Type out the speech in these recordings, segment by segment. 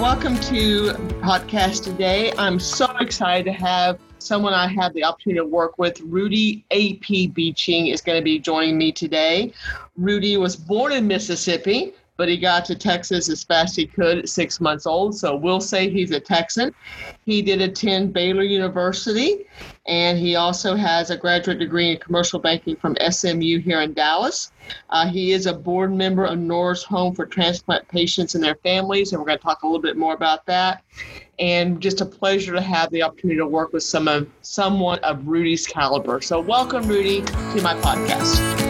Welcome to the podcast today. I'm so excited to have someone I have the opportunity to work with. Rudy A.P. Beeching is going to be joining me today. Rudy was born in Mississippi, but he got to Texas as fast as he could at 6 months old, so we'll say he's a Texan. He did attend Baylor University, and he also has a graduate degree in commercial banking from SMU here in Dallas. He is a board member of Nora's Home for transplant patients and their families, and we're going to talk a little bit more about that. And just a pleasure to have the opportunity to work with someone of Rudy's caliber. So welcome, Rudy, to my podcast.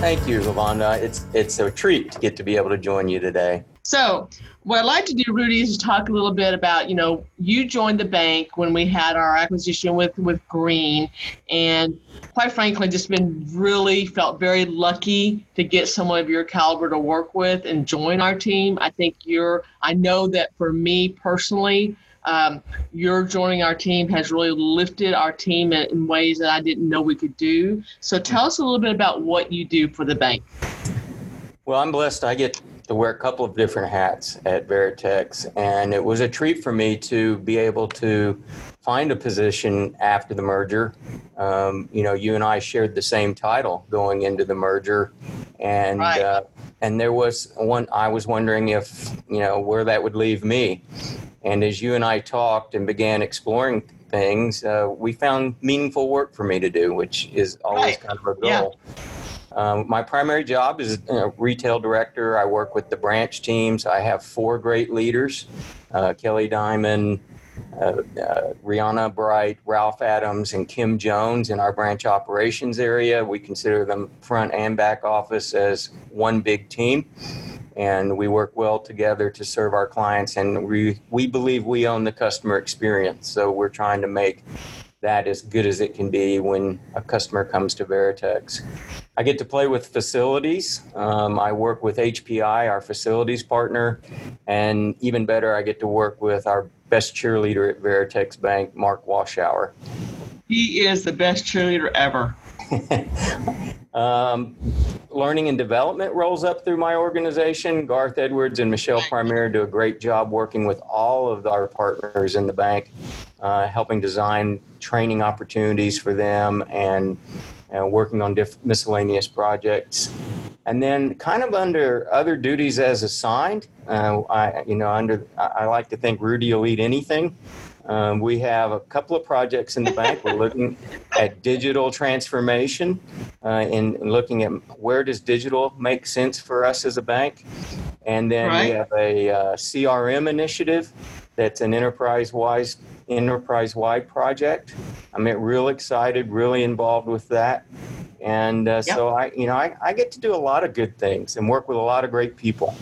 Thank you, Yvonne. It's a treat to get to be able to join you today. So what I'd like to do, Rudy, is talk a little bit about, you joined the bank when we had our acquisition with Green. And quite frankly, just felt very lucky to get someone of your caliber to work with and join our team. I know that for me personally, your joining our team has really lifted our team in ways that I didn't know we could do. So tell us a little bit about what you do for the bank. Well, I'm blessed. I get to wear a couple of different hats at Veritex, and it was a treat for me to be able to find a position after the merger. You and I shared the same title going into the merger, and right. And there was one, I was wondering if, where that would leave me. And as you and I talked and began exploring things, we found meaningful work for me to do, which is always kind of our goal. Yeah. My primary job is retail director. I work with the branch teams. I have four great leaders, Kelly Diamond, Rihanna Bright, Ralph Adams, and Kim Jones in our branch operations area. We consider them front and back office as one big team. And we work well together to serve our clients, and we believe we own the customer experience. So we're trying to make that as good as it can be when a customer comes to Veritex. I get to play with facilities. I work with HPI, our facilities partner, and even better, I get to work with our best cheerleader at Veritex Bank, Mark Walshauer. He is the best cheerleader ever. Learning and development rolls up through my organization. Garth Edwards and Michelle Primera do a great job working with all of our partners in the bank, helping design training opportunities for them and working on miscellaneous projects. And then kind of under other duties as assigned, I like to think Rudy will lead anything. We have a couple of projects in the bank. We're looking at digital transformation and looking at where does digital make sense for us as a bank. And then right. We have a CRM initiative that's an enterprise-wide project. I'm real excited, really involved with that. And yep. So I get to do a lot of good things and work with a lot of great people.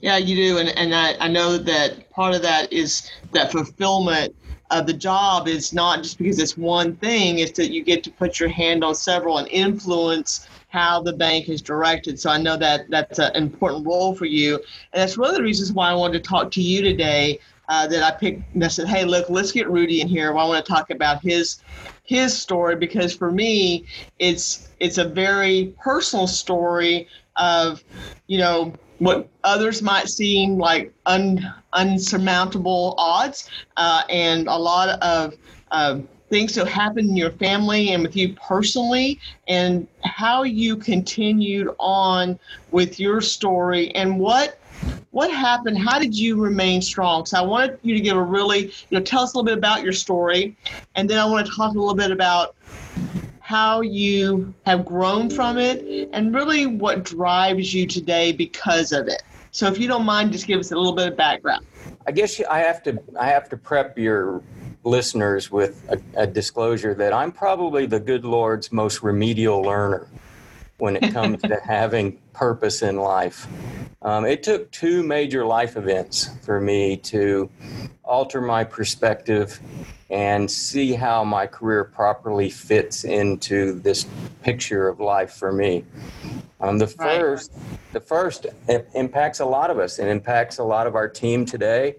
Yeah, you do. And I know that part of that is that fulfillment of the job is not just because it's one thing, it's that you get to put your hand on several and influence how the bank is directed. So I know that that's an important role for you. And that's one of the reasons why I wanted to talk to you today, that I picked and I said, hey, look, let's get Rudy in here. Well, I want to talk about his story, because for me, it's a very personal story of, what others might seem like unsurmountable odds, and a lot of things that happened in your family and with you personally, and how you continued on with your story and what happened. How did you remain strong? So I wanted you to give a really, tell us a little bit about your story, and then I want to talk a little bit about how you have grown from it, and really what drives you today because of it. So if you don't mind, just give us a little bit of background. I guess I have to prep your listeners with a disclosure that I'm probably the good Lord's most remedial learner when it comes to having purpose in life. It took two major life events for me to alter my perspective and see how my career properly fits into this picture of life for me. The first impacts a lot of us and impacts a lot of our team today.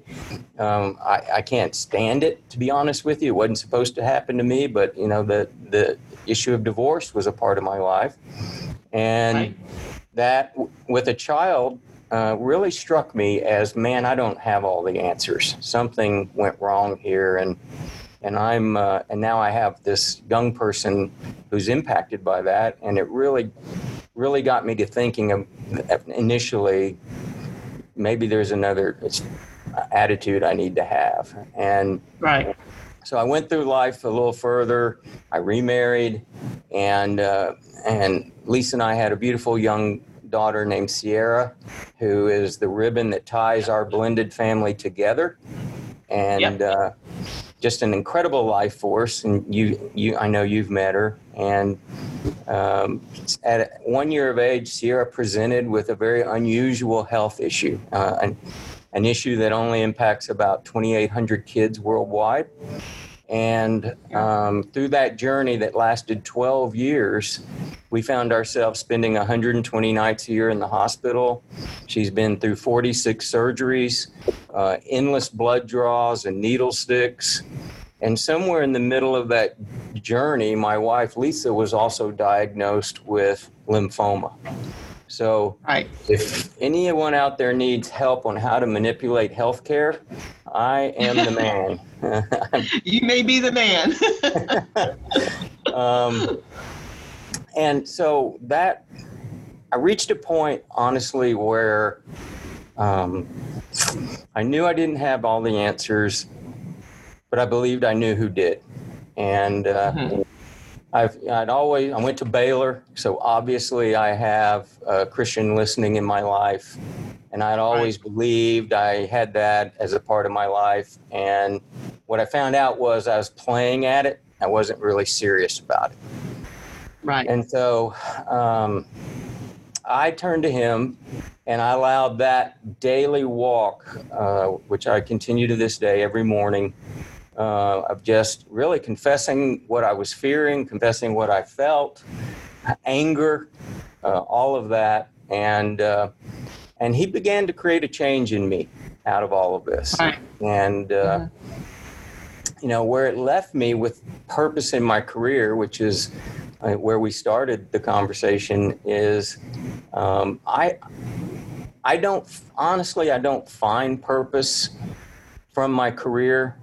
I can't stand it, to be honest with you. It wasn't supposed to happen to me, but you know, the issue of divorce was a part of my life, and that with a child really struck me as, man, I don't have all the answers. Something went wrong here, and now I have this young person who's impacted by that, and it really got me to thinking of initially, maybe there's another attitude I need to have. And so I went through life a little further. I remarried, and Lisa and I had a beautiful young daughter named Sierra, who is the ribbon that ties our blended family together. And just an incredible life force, and you I know you've met her. And at 1 year of age, Sierra presented with a very unusual health issue, an issue that only impacts about 2,800 kids worldwide. And through that journey that lasted 12 years, we found ourselves spending 120 nights a year in the hospital. She's been through 46 surgeries, endless blood draws and needle sticks. And somewhere in the middle of that journey, my wife, Lisa, was also diagnosed with lymphoma. So if anyone out there needs help on how to manipulate healthcare, I am the man. You may be the man. And so that, I reached a point, honestly, where I knew I didn't have all the answers, but I believed I knew who did. And I went to Baylor, so obviously I have Christian listening in my life, and I'd always believed I had that as a part of my life. And what I found out was I was playing at it. I wasn't really serious about it. Right. And so I turned to him, and I allowed that daily walk, which I continue to this day every morning, of just really confessing what I was fearing, confessing what I felt, anger, all of that. And he began to create a change in me out of all of this. And, you know, where it left me with purpose in my career, which is where we started the conversation, is I don't find purpose from my career,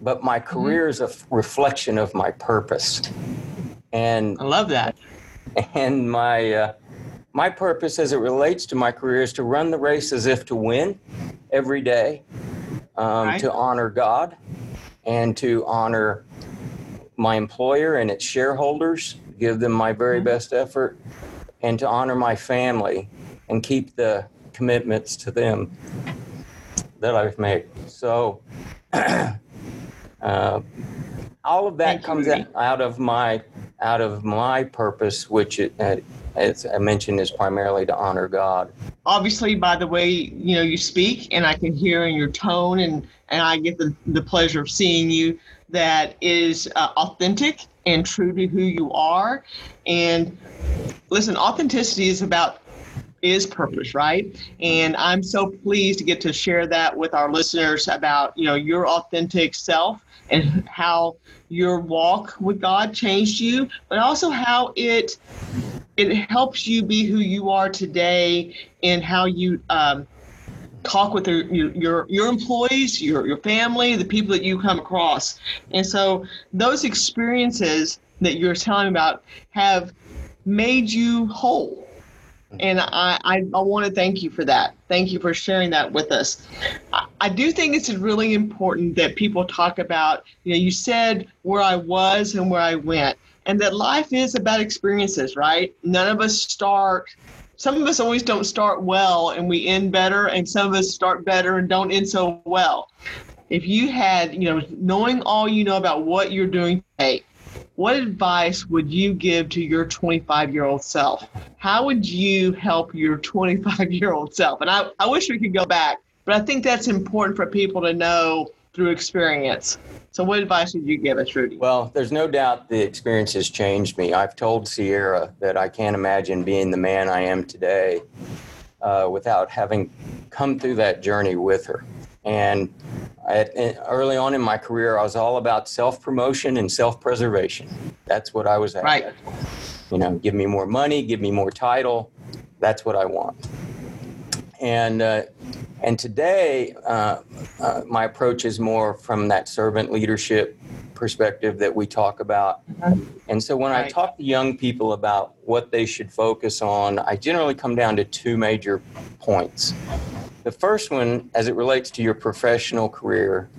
but my career is a reflection of my purpose. And I love that. And my purpose as it relates to my career is to run the race as if to win every day, to honor God and to honor my employer and its shareholders, give them my very best effort, and to honor my family and keep the commitments to them that I've made. So all of that comes out of my purpose, which, as I mentioned, is primarily to honor God. Obviously, by the way, you know, you speak, and I can hear in your tone, and I get the pleasure of seeing you, that is authentic and true to who you are. And listen, authenticity is purpose, right? And I'm so pleased to get to share that with our listeners about, you know, your authentic self and how your walk with God changed you, but also how it helps you be who you are today, and how you talk with your employees, your family, the people that you come across. And so those experiences that you're telling about have made you whole. And I want to thank you for that. Thank you for sharing that with us. I do think it's really important that people talk about, you know, you said where I was and where I went, and that life is about experiences, right? None of us start, some of us always don't start well and we end better, and some of us start better and don't end so well. If you had, you know, knowing all you know about what you're doing today, what advice would you give to your 25-year-old self? How would you help your 25-year-old self? And I wish we could go back, but I think that's important for people to know through experience. So what advice would you give us, Rudy? Well, there's no doubt the experience has changed me. I've told Sierra that I can't imagine being the man I am today without having come through that journey with her. And early on in my career, I was all about self-promotion and self-preservation. That's what I was at. Right. You know, give me more money, give me more title. That's what I want. And today, my approach is more from that servant leadership perspective that we talk about. And so when I talk to young people about what they should focus on, I generally come down to two major points. The first one, as it relates to your professional career,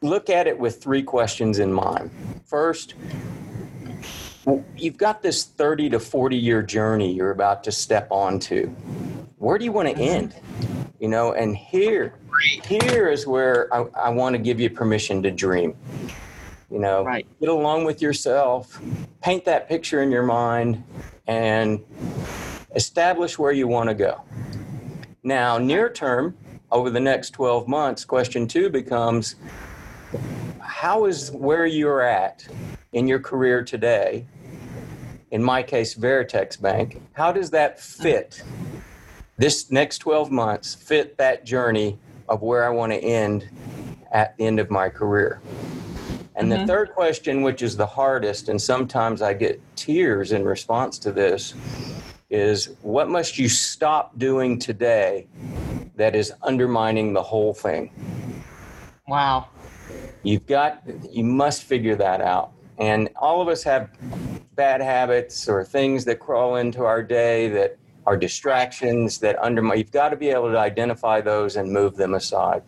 look at it with three questions in mind. First, you've got this 30 to 40 year journey you're about to step onto. Where do you want to end? You know, and here is where I want to give you permission to dream. You know, get along with yourself, paint that picture in your mind, and establish where you want to go. Now, near term, over the next 12 months, question two becomes, how is where you're at in your career today, in my case, Veritex Bank, how does that fit, this next 12 months, fit that journey of where I want to end at the end of my career? And the third question, which is the hardest, and sometimes I get tears in response to this, is what must you stop doing today that is undermining the whole thing? Wow. You must figure that out. And all of us have bad habits or things that crawl into our day that are distractions that undermine. You've got to be able to identify those and move them aside.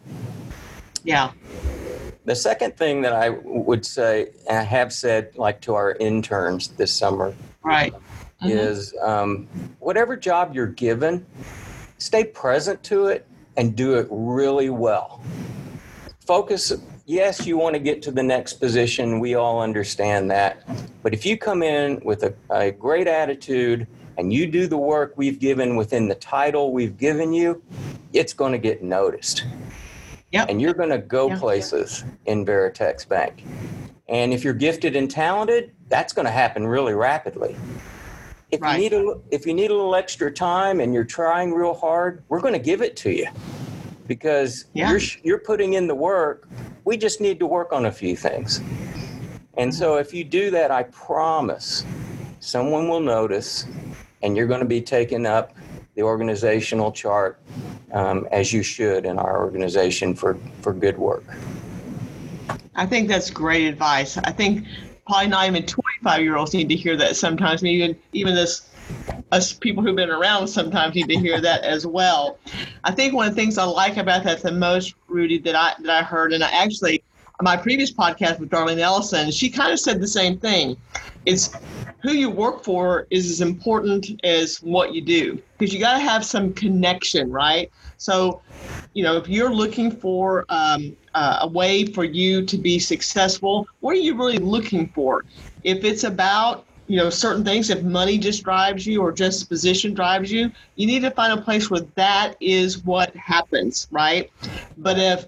Yeah. The second thing that I would say, and I have said like to our interns this summer, is whatever job you're given, stay present to it and do it really well. Focus. Yes, you want to get to the next position. We all understand that. But if you come in with a great attitude and you do the work we've given within the title we've given you, it's going to get noticed. Yep. And you're going to go places in Veritex Bank. And if you're gifted and talented, that's going to happen really rapidly. If you need a little extra time and you're trying real hard, we're going to give it to you because you're putting in the work. We just need to work on a few things. And so if you do that, I promise someone will notice and you're going to be taking up the organizational chart as you should in our organization for good work. I think that's great advice. I think probably not even 25-year-olds need to hear that sometimes. I mean, even us people who've been around sometimes need to hear that as well. I think one of the things I like about that the most, Rudy, that I heard, and I actually, on my previous podcast with Darlene Ellison, she kind of said the same thing. It's who you work for is as important as what you do, because you got to have some connection, right? So, you know, if you're looking for a way for you to be successful, what are you really looking for? If it's about, you know, certain things, if money just drives you or just position drives you, you need to find a place where that is what happens, right? But if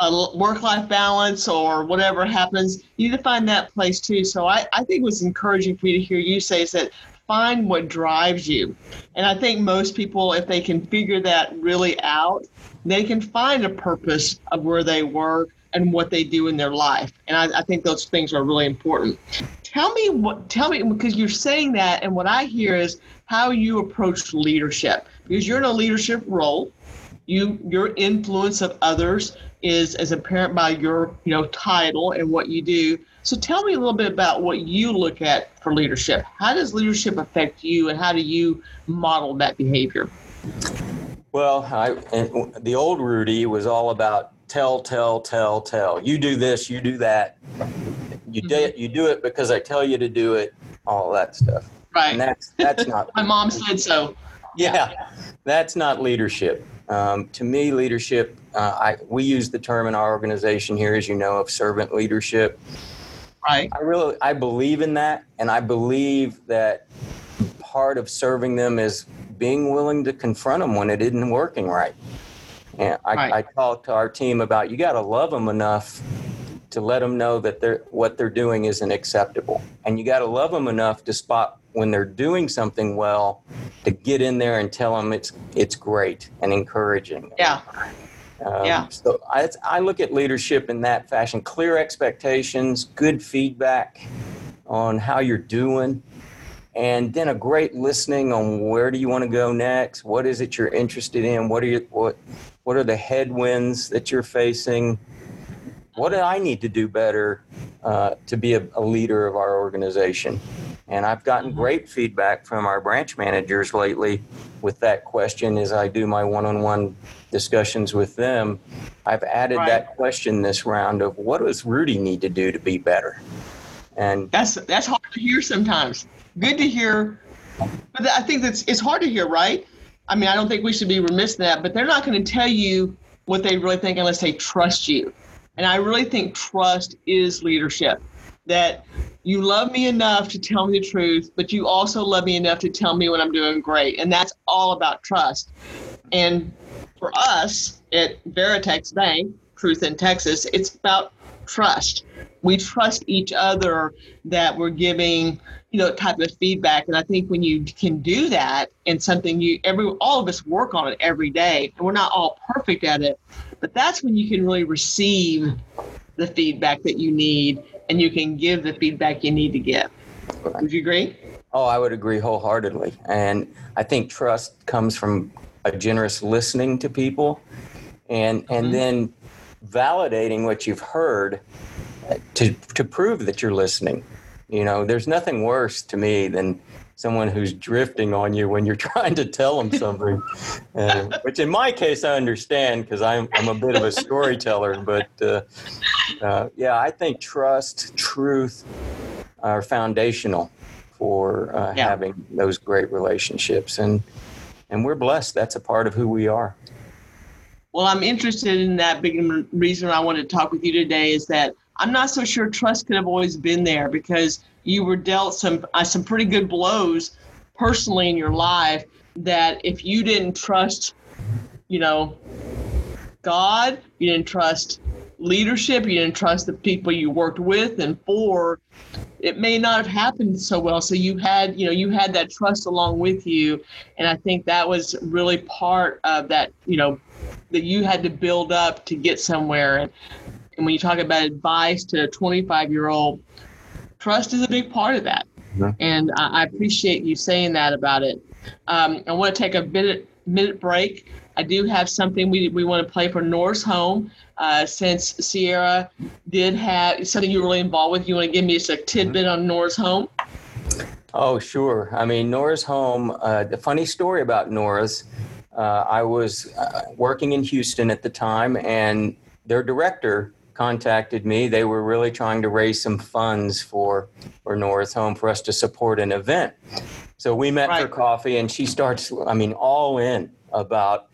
a work-life balance or whatever happens, you need to find that place too. So I think what's encouraging for me to hear you say is that find what drives you. And I think most people, if they can figure that really out, they can find a purpose of where they work and what they do in their life. And I think those things are really important. Tell me, because you're saying that, and what I hear is how you approach leadership, because you're in a leadership role. Your influence of others is as apparent by your, you know, title and what you do. So tell me a little bit about what you look at for leadership. How does leadership affect you, and how do you model that behavior? Well, the old Rudy was all about tell. You do this, you do that. You do it because I tell you to do it, all that stuff. Right. And that's not my mom said so. Yeah, that's not leadership. To me, leadership, we use the term in our organization here, as you know, of servant leadership. Right. I believe in that. And I believe that part of serving them is being willing to confront them when it isn't working right. And I talk to our team about, you got to love them enough to let them know that what they're doing isn't acceptable. And you got to love them enough to spot when they're doing something well, to get in there and tell them it's great and encouraging. Yeah. So I look at leadership in that fashion: clear expectations, good feedback on how you're doing, and then a great listening on where do you want to go next, what is it you're interested in, what are the headwinds that you're facing, what do I need to do better to be a leader of our organization. And I've gotten great feedback from our branch managers lately with that question as I do my one-on-one discussions with them. I've added that question this round of what does Rudy need to do to be better? And that's hard to hear sometimes. Good to hear. But I think it's hard to hear, right? I mean, I don't think we should be remiss in that, but they're not going to tell you what they really think unless they trust you. And I really think trust is leadership. That you love me enough to tell me the truth, but you also love me enough to tell me when I'm doing great. And that's all about trust. And for us at Veritex Bank, Truth in Texas, it's about trust. We trust each other that we're giving, type of feedback. And I think when you can do that, and something all of us work on it every day, and we're not all perfect at it, but that's when you can really receive the feedback that you need, and you can give the feedback you need to give. Would you agree? Oh, I would agree wholeheartedly. And I think trust comes from a generous listening to people and then validating what you've heard to prove that you're listening. There's nothing worse to me than someone who's drifting on you when you're trying to tell them something, which in my case, I understand because I'm a bit of a storyteller. But I think trust, truth are foundational for having those great relationships. And we're blessed. That's a part of who we are. Well, I'm interested in that. Big reason I wanted to talk with you today is that I'm not so sure trust could have always been there, because you were dealt some pretty good blows personally in your life, that if you didn't trust, God, you didn't trust leadership, you didn't trust the people you worked with and for, it may not have happened so well. So you had that trust along with you. And I think that was really part of that, that you had to build up to get somewhere. And when you talk about advice to a 25-year-old, trust is a big part of that. Yeah. And I appreciate you saying that about it. I want to take a minute break. I do have something we want to play for Nora's Home. Since Sierra did have something you were really involved with, you want to give me just a tidbit on Nora's Home? Oh, sure. I mean, Nora's Home, the funny story about Nora's, I was working in Houston at the time, and their director contacted me. They were really trying to raise some funds for Nora's Home for us to support an event. So we met for coffee, and she starts, all in about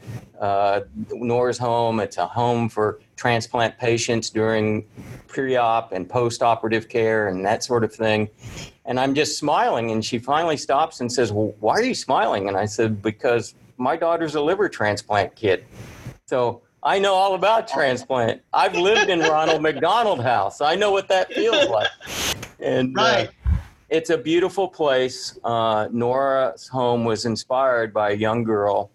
Nora's Home. It's a home for transplant patients during pre-op and post-operative care and that sort of thing. And I'm just smiling, and she finally stops and says, well, why are you smiling? And I said, because my daughter's a liver transplant kid. So I know all about transplant. I've lived in Ronald McDonald House. I know what that feels like. And it's a beautiful place. Nora's Home was inspired by a young girl,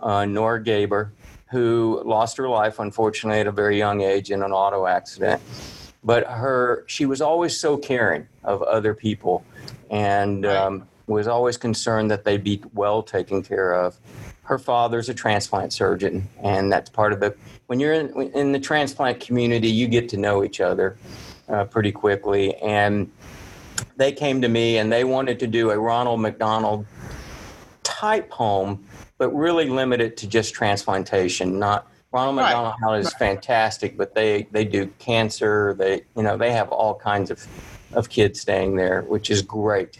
Nora Gaber, who lost her life, unfortunately, at a very young age in an auto accident. But she was always so caring of other people and was always concerned that they'd be well taken care of. Her father's a transplant surgeon, and that's part of when you're in the transplant community, you get to know each other pretty quickly. And they came to me, and they wanted to do a Ronald McDonald type home, but really limit it to just transplantation. Not Ronald McDonald House is fantastic, but they do cancer. They have all kinds of kids staying there, which is great.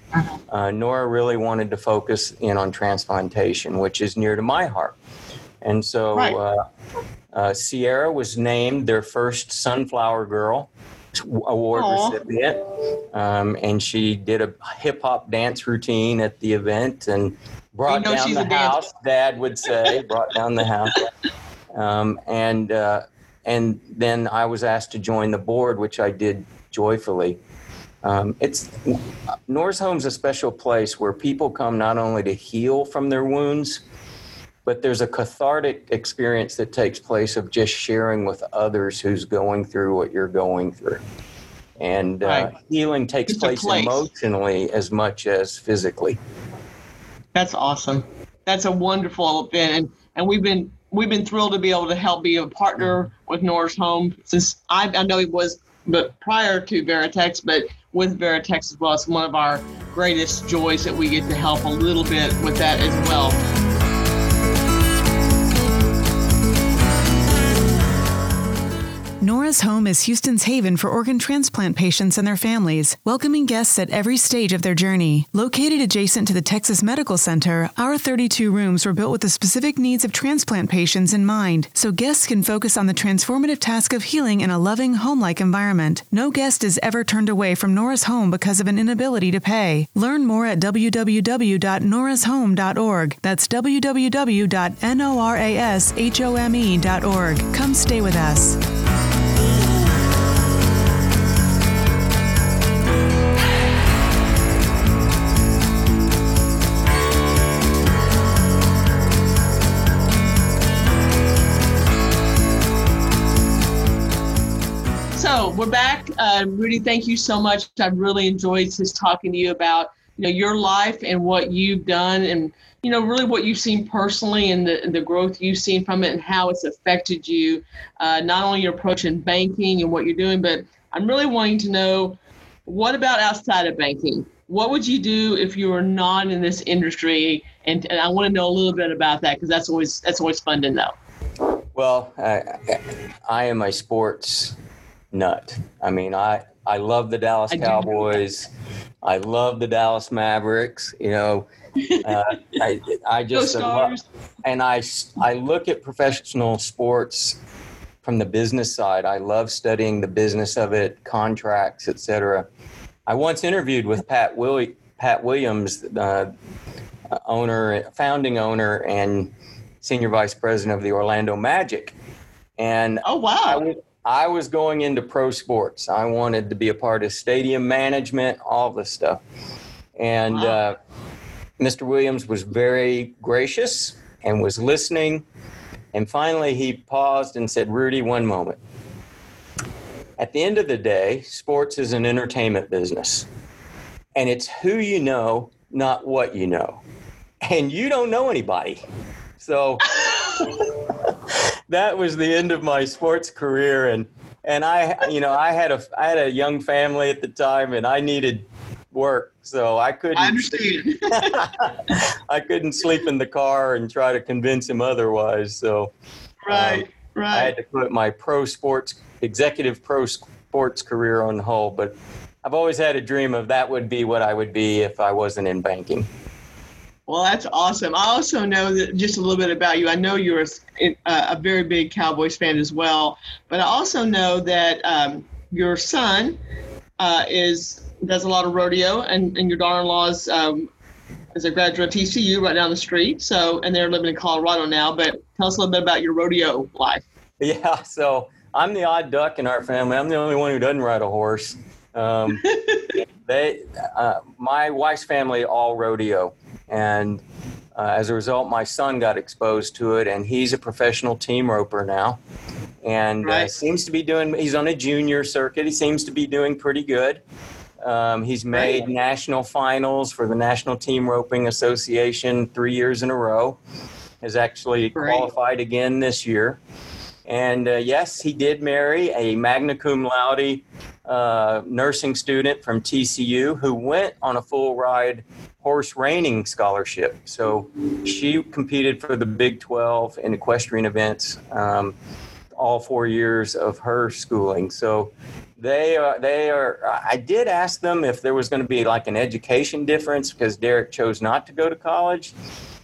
Nora really wanted to focus in on transplantation, which is near to my heart. And so Sierra was named their first Sunflower Girl Award recipient, and she did a hip hop dance routine at the event and brought down the house. Dad would say, "Brought down the house." And then I was asked to join the board, which I did joyfully. It's Nora's Home's a special place where people come not only to heal from their wounds, but there's a cathartic experience that takes place of just sharing with others who's going through what you're going through. And healing takes place emotionally as much as physically. That's awesome. That's a wonderful event. And we've been thrilled to be able to help be a partner with Nora's Home since I know it was, but prior to Veritex, but with Veritex as well. It's one of our greatest joys that we get to help a little bit with that as well. Nora's Home is Houston's haven for organ transplant patients and their families, welcoming guests at every stage of their journey. Located adjacent to the Texas Medical Center, our 32 rooms were built with the specific needs of transplant patients in mind, so guests can focus on the transformative task of healing in a loving, home-like environment. No guest is ever turned away from Nora's Home because of an inability to pay. Learn more at www.norashome.org. That's www.norashome.org. Come stay with us. We're back. Rudy, thank you so much. I've really enjoyed just talking to you about, your life and what you've done and, really what you've seen personally and the growth you've seen from it and how it's affected you, not only your approach in banking and what you're doing, but I'm really wanting to know, what about outside of banking? What would you do if you were not in this industry? And I want to know a little bit about that because that's always fun to know. Well, I am a sports nut. I mean, I love the Dallas Cowboys. I love the Dallas Mavericks. I just love, and I look at professional sports from the business side. I love studying the business of it, contracts, etc. I once interviewed with Pat Williams, founding owner and senior vice president of the Orlando Magic. And oh wow. I was going into pro sports. I wanted to be a part of stadium management, all this stuff. And Mr. Williams was very gracious and was listening. And finally, he paused and said, "Rudy, one moment. At the end of the day, sports is an entertainment business. And it's who you know, not what you know. And you don't know anybody." So... That was the end of my sports career, and I had a young family at the time, and I needed work, so I couldn't sleep in the car and try to convince him otherwise. So, right, I had to put my executive pro sports career on hold. But I've always had a dream of that would be what I would be if I wasn't in banking. Well, that's awesome. I also know that just a little bit about you. I know you're a very big Cowboys fan as well, but I also know that your son does a lot of rodeo, and your daughter-in-law is a graduate of TCU right down the street. So, and they're living in Colorado now. But tell us a little bit about your rodeo life. Yeah, so I'm the odd duck in our family. I'm the only one who doesn't ride a horse. My wife's family all rodeo. And as a result, my son got exposed to it, and he's a professional team roper now. And he's on a junior circuit. He seems to be doing pretty good. He's made national finals for the National Team Roping Association 3 years in a row. Has actually qualified again this year. And yes, he did marry a magna cum laude nursing student from TCU who went on a full ride horse reining scholarship. So she competed for the Big 12 in equestrian events all 4 years of her schooling. So I did ask them if there was going to be like an education difference because Derek chose not to go to college.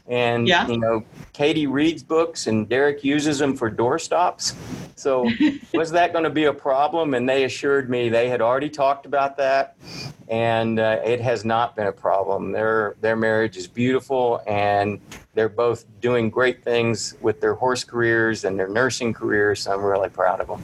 And, you know, Katie reads books and Derek uses them for doorstops. So was that going to be a problem? And they assured me they had already talked about that. And it has not been a problem. Their marriage is beautiful, and they're both doing great things with their horse careers and their nursing careers. So I'm really proud of them.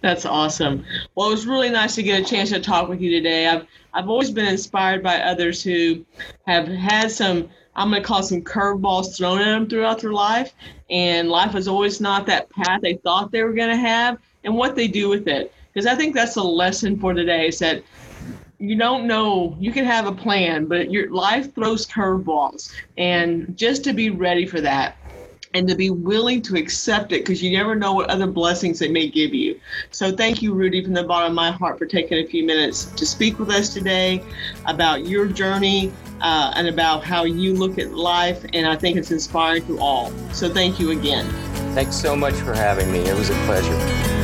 That's awesome. Well, it was really nice to get a chance to talk with you today. I've always been inspired by others who have had some, I'm going to call some curveballs thrown at them throughout their life. And life is always not that path they thought they were going to have, and what they do with it. Because I think that's the lesson for today, is that you don't know, you can have a plan, but your life throws curveballs. And just to be ready for that, and to be willing to accept it, because you never know what other blessings they may give you. So thank you, Rudy, from the bottom of my heart, for taking a few minutes to speak with us today about your journey and about how you look at life. And I think it's inspiring to all. So thank you again. Thanks so much for having me. It was a pleasure.